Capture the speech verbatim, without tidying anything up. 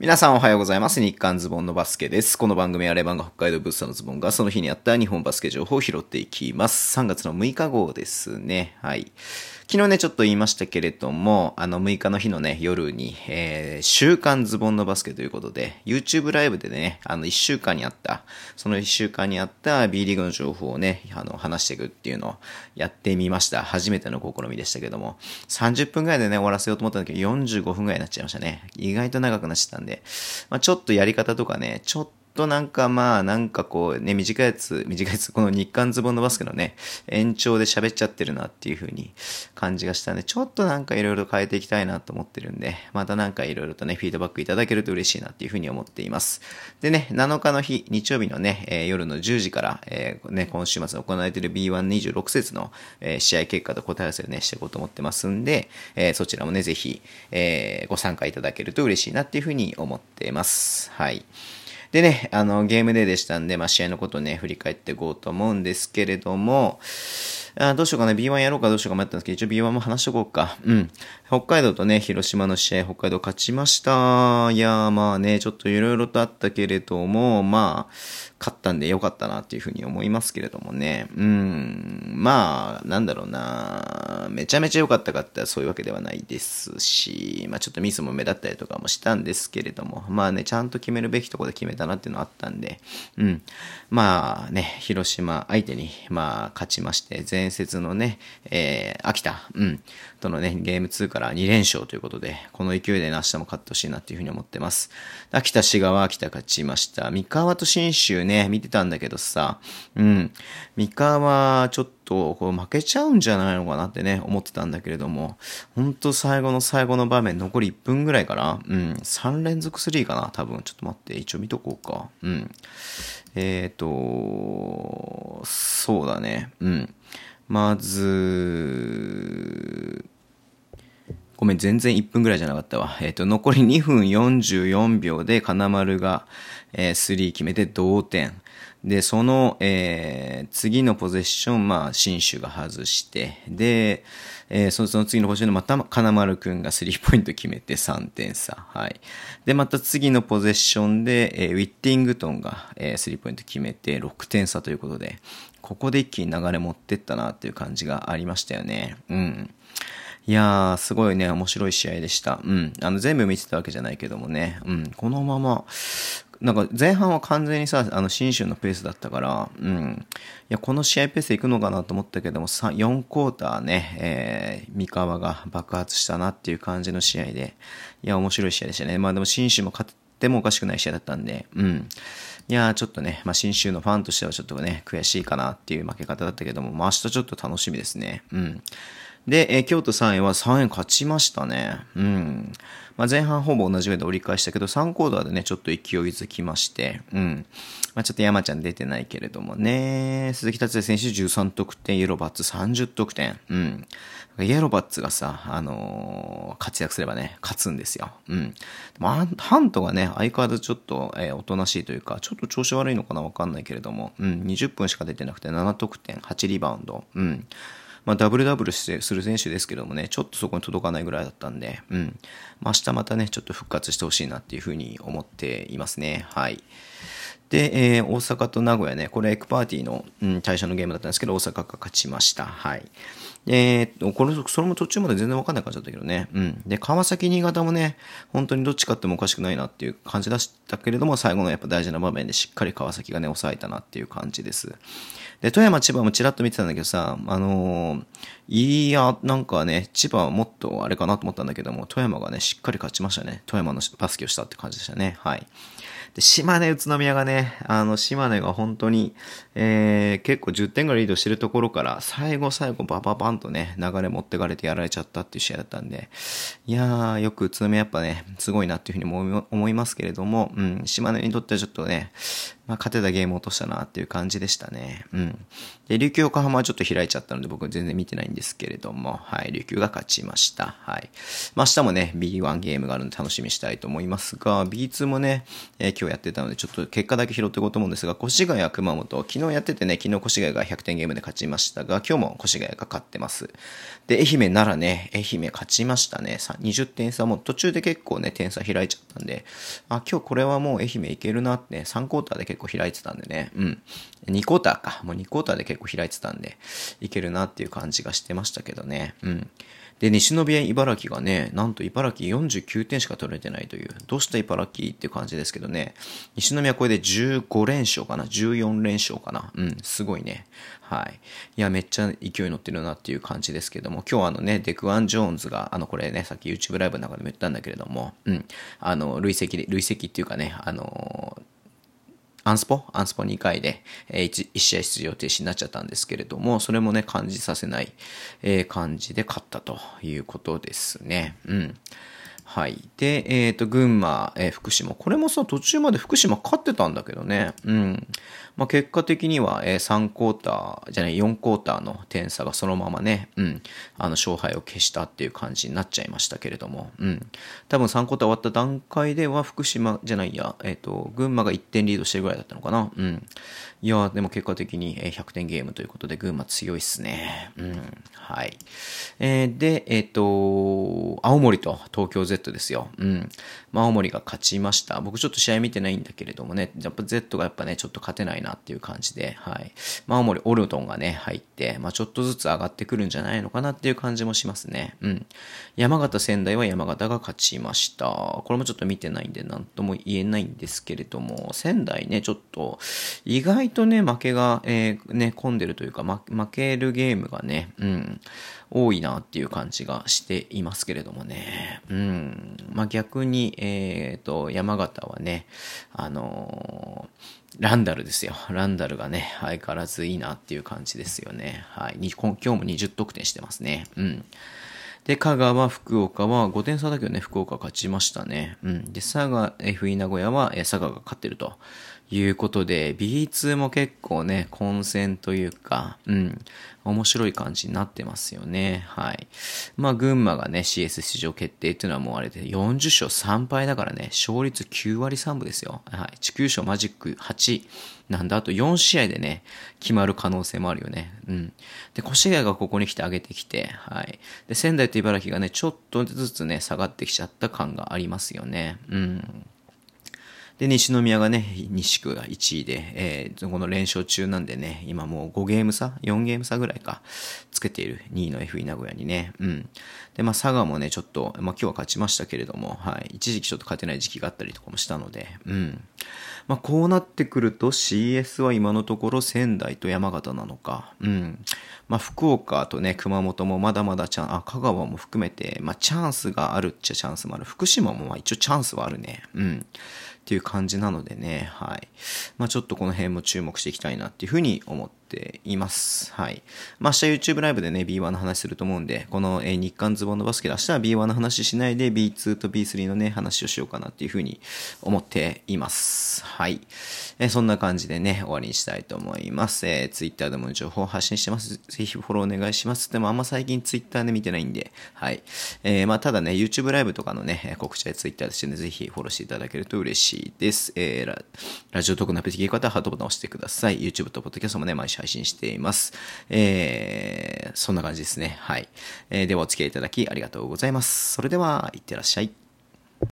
皆さんおはようございます。日刊ズボンのバスケです。この番組はレバンが北海道ブッサのズボンがその日にあった日本バスケ情報を拾っていきます。さんがつのむいか号ですね。はい。昨日ね、ちょっと言いましたけれども、あのむいかの日のね、夜に、えー、週刊ズボンのバスケということで、YouTube ライブでね、あのいっしゅうかんにあった、そのいっしゅうかんにあった B リーグの情報をね、あの話していくっていうのをやってみました。初めての試みでしたけども、さんじゅっぷんぐらいでね、終わらせようと思ったんだけど、よんじゅうごふんぐらいになっちゃいましたね。意外と長くなっちゃったんで、まあ、ちょっとやり方とかね、ちょっとなんかまあなんかこうね、短いやつ、短いやつ、この日刊ズボンのバスケのね、延長で喋っちゃってるなっていう風に感じがしたんで、ちょっとなんかいろいろ変えていきたいなと思ってるんで、またなんかいろいろとね、フィードバックいただけると嬉しいなっていう風に思っています。でね、なのかの日、日曜日のね、えー、夜のじゅうじから、えー、ね、今週末行われている ビーワンにじゅうろく 節の、えー、試合結果と答え合わせをね、していこうと思ってますんで、えー、そちらもね、ぜひ、えー、ご参加いただけると嬉しいなっていう風に思っています。はい。でね、あの、ゲームデーでしたんで、まあ、試合のことをね、振り返っていこうと思うんですけれども、あどうしようかな、ビーワン やろうかどうしようか迷ったんですけど、一応 ビーワン も話しておこうか。うん。北海道とね、広島の試合、北海道勝ちました。いやー、まあね、ちょっといろいろとあったけれども、まあ、勝ったんでよかったなっていうふうに思いますけれどもね。うん。まあ、なんだろうな、めちゃめちゃ良かったかってそういうわけではないですし、まあちょっとミスも目立ったりとかもしたんですけれども、まあね、ちゃんと決めるべきところで決めだなっていうのあったんで、うん、まあね、広島相手にまあ勝ちまして、前節のね、えー、秋田、うん、とのねゲームにからにれんしょうということで、この勢いで、ね、明日も勝ってほしいなっていうふうに思ってます。秋田滋賀は秋田勝ちました。三河と信州ね見てたんだけどさ、うん、三河ちょっとこう負けちゃうんじゃないのかなってね思ってたんだけれども、本当最後の最後の場面残りいっぷんぐらいかな、うん、さんれんぞくスリーかな多分、ちょっと待って一応見とこうか、うん、えっとそうだね、うん、まずごめん、全然いっぷんぐらいじゃなかったわ。えっ、ー、と、残りにふんよんじゅうよんびょうで金丸が、えー、スリー決めて同点。で、その、えー、次のポゼッション、まあ、新州が外して、で、えー、その次のポゼッションでまた金丸くんがスリーポイント決めてさんてんさ。はい。で、また次のポゼッションで、えー、ウィッティングトンが、えー、スリーポイント決めてろくてんさということで、ここで一気に流れ持ってったなっていう感じがありましたよね。うん。いやー、すごいね、面白い試合でした。うん。あの、全部見てたわけじゃないけどもね。うん。このまま、なんか前半は完全にさ、あの、信州のペースだったから、うん。いや、この試合ペースで行くのかなと思ったけども、よんクォーターね、えー、三河が爆発したなっていう感じの試合で、いや、面白い試合でしたね。まあでも信州も勝ってもおかしくない試合だったんで、うん。いやー、ちょっとね、まあ、信州のファンとしてはちょっとね、悔しいかなっていう負け方だったけども、まあ、明日ちょっと楽しみですね。うん。で、えー、京都さんいはさんい勝ちましたね。うん。まあ、前半ほぼ同じぐらいで折り返したけど、さんクォーターでね、ちょっと勢いづきまして、うん。まあ、ちょっと山ちゃん出てないけれどもね、鈴木達也選手じゅうさんとくてん、イエロバッツさんじゅっとくてん。うん。イエロバッツがさ、あのー、活躍すればね、勝つんですよ。うん。でもハントがね、相変わらずちょっと、えー、おとなしいというか、ちょっと調子悪いのかなわかんないけれども、うん。にじゅっぷんしか出てなくてななとくてん、はちリバウンド。うん。まあ、ダブルダブルしてする選手ですけどもね、ちょっとそこに届かないぐらいだったんで、うん。まあ、明日またね、ちょっと復活してほしいなっていうふうに思っていますね。はい。で、えー、大阪と名古屋ね、これエクパーティーの、うん、対象のゲームだったんですけど、大阪が勝ちました。はい。えー、これ、それも途中まで全然わかんない感じだったけどね。うん。で、川崎、新潟もね、本当にどっち勝ってもおかしくないなっていう感じだったけれども、最後のやっぱ大事な場面でしっかり川崎がね、抑えたなっていう感じです。で、富山、千葉もちらっと見てたんだけどさ、あのー、いや、なんかね、千葉はもっとあれかなと思ったんだけども、富山がね、しっかり勝ちましたね。富山のバスケをしたって感じでしたね。はい。で、島根、宇都宮がね、あの、島根が本当に、えー、結構じゅってんぐらいリードしてるところから、最後最後バババンとね、流れ持ってかれてやられちゃったっていう試合だったんで、いやー、よく宇都宮やっぱね、すごいなっていうふうにも思いますけれども、うん、島根にとってはちょっとね、まあ、勝てたゲーム落としたなっていう感じでしたね。うん。で、琉球横浜はちょっと開いちゃったので僕全然見てないんですけれども、はい、琉球が勝ちました。はい。まあ、明日もね、ビーワン ゲームがあるので楽しみにしたいと思いますが、ビーツー もね、えー、今日やってたのでちょっと結果だけ拾っていこうと思うんですが、越谷熊本、昨日やっててね、昨日越谷がひゃくてんゲームで勝ちましたが、今日も越谷が勝ってます。で、愛媛奈良ね、愛媛勝ちましたね。にじゅってん差、もう途中で結構ね、点差開いちゃったんで、あ、今日これはもう愛媛いけるなってね、さんクォーターで結構開いてたんでね、うん。にクォーターか。もうにクォーターで結構開いてたんで、いけるなっていう感じがしてましたけどね。うん。で、西宮茨城がね、なんと茨城よんじゅうきゅうてんしか取れてないという、どうした茨城っていう感じですけどね、西宮これでじゅうご連勝かな、じゅうよん連勝かな、うん、すごいね。はい。いや、めっちゃ勢い乗ってるなっていう感じですけども、今日あのね、デクアン・ジョーンズが、あの、これね、さっき YouTube ライブの中でも言ったんだけれども、うん、あの、累積で、累積っていうかね、あのー、アンスポアンスポにかいで 1, 1試合出場停止になっちゃったんですけれども、それもね、感じさせない感じで勝ったということですね。うん。はい。で、えっと、群馬、えー、福島。これもさ、途中まで福島勝ってたんだけどね。うん。まあ、結果的には、えー、さんクォーター、じゃない、よんクォーターの点差がそのままね、うん。あの、勝敗を消したっていう感じになっちゃいましたけれども、うん。多分さんクォーター終わった段階では、福島じゃないや、えっと、群馬がいってんリードしてるぐらいだったのかな。うん。いやー、でも結果的にひゃくてんゲームということで、群馬強いっすね。うん。はい。えー、で、えっと、青森と東京 Zですよ。うん。まあ、青森が勝ちました。僕ちょっと試合見てないんだけれどもね、やっぱ Z がやっぱね、ちょっと勝てないなっていう感じで、はい。まあ、青森、オルトンがね、入って、まあ、ちょっとずつ上がってくるんじゃないのかなっていう感じもしますね。うん。山形、仙台は山形が勝ちました。これもちょっと見てないんで、なんとも言えないんですけれども、仙台ね、ちょっと、意外とね、負けが、えー、ね、混んでるというか、ま、負けるゲームがね、うん。多いなっていう感じがしていますけれどもね。うん。まあ、逆に、えっと、山形はね、あのー、ランダルですよ。ランダルがね、相変わらずいいなっていう感じですよね。はい。に今日もにじゅう得点してますね。うん。で、香川、福岡はごてん差だけどね、福岡勝ちましたね。うん。で、佐賀、エフイー 名古屋は佐賀が勝ってるということで、ビーツー も結構ね、混戦というか、うん。面白い感じになってますよね。はい。まあ、群馬がね、シーエス 出場決定っていうのはもうあれでよんじゅう勝さん敗だからね、勝率きゅう割さんぶですよ。はい。きゅう勝マジックはち。なんだ、あとよん試合でね、決まる可能性もあるよね。うん。で、越谷がここに来て上げてきて、はい。で、仙台と茨城がね、ちょっとずつね、下がってきちゃった感がありますよね。うん。で、西宮がね、西区がいちいで、えー、この連勝中なんでね、今もうごゲーム差 ?よん ゲーム差ぐらいか、つけているにいの エフイー 名古屋にね。うん。で、まあ、佐賀もね、ちょっと、まあ、今日は勝ちましたけれども、はい。一時期ちょっと勝てない時期があったりとかもしたので、うん。まあ、こうなってくると シーエス は今のところ仙台と山形なのか、うん。まあ、福岡とね、熊本もまだまだチャン、あ、香川も含めて、まあ、チャンスがあるっちゃチャンスもある。福島もまあ一応チャンスはあるね。うん。っていう感じなのでね、はい。まあ、ちょっとこの辺も注目していきたいなっていうふうに思っています。はい。まあ、明日 YouTube ライブでね、ビーワン の話すると思うんで、この日韓ズボンのバスケで明日は ビーワン の話しないで ビーツー と ビースリー のね、話をしようかなっていうふうに思っています。はい。えー、そんな感じでね、終わりにしたいと思います。えー、Twitter でも情報を発信してます。ぜひフォローお願いします。でもあんま最近 Twitter で見てないんで、はい。えー、まあ、ただね、YouTube ライブとかのね、告知や Twitter でしてね、ぜひフォローしていただけると嬉しいです。えー、ラ, ラジオトークのアプリで聞く方はハートボタンを押してください。YouTube とポッドキャストもね、毎週配信しています。えー、そんな感じですね。はい。えー、ではお付き合いいただきありがとうございます。それでは、いってらっしゃい。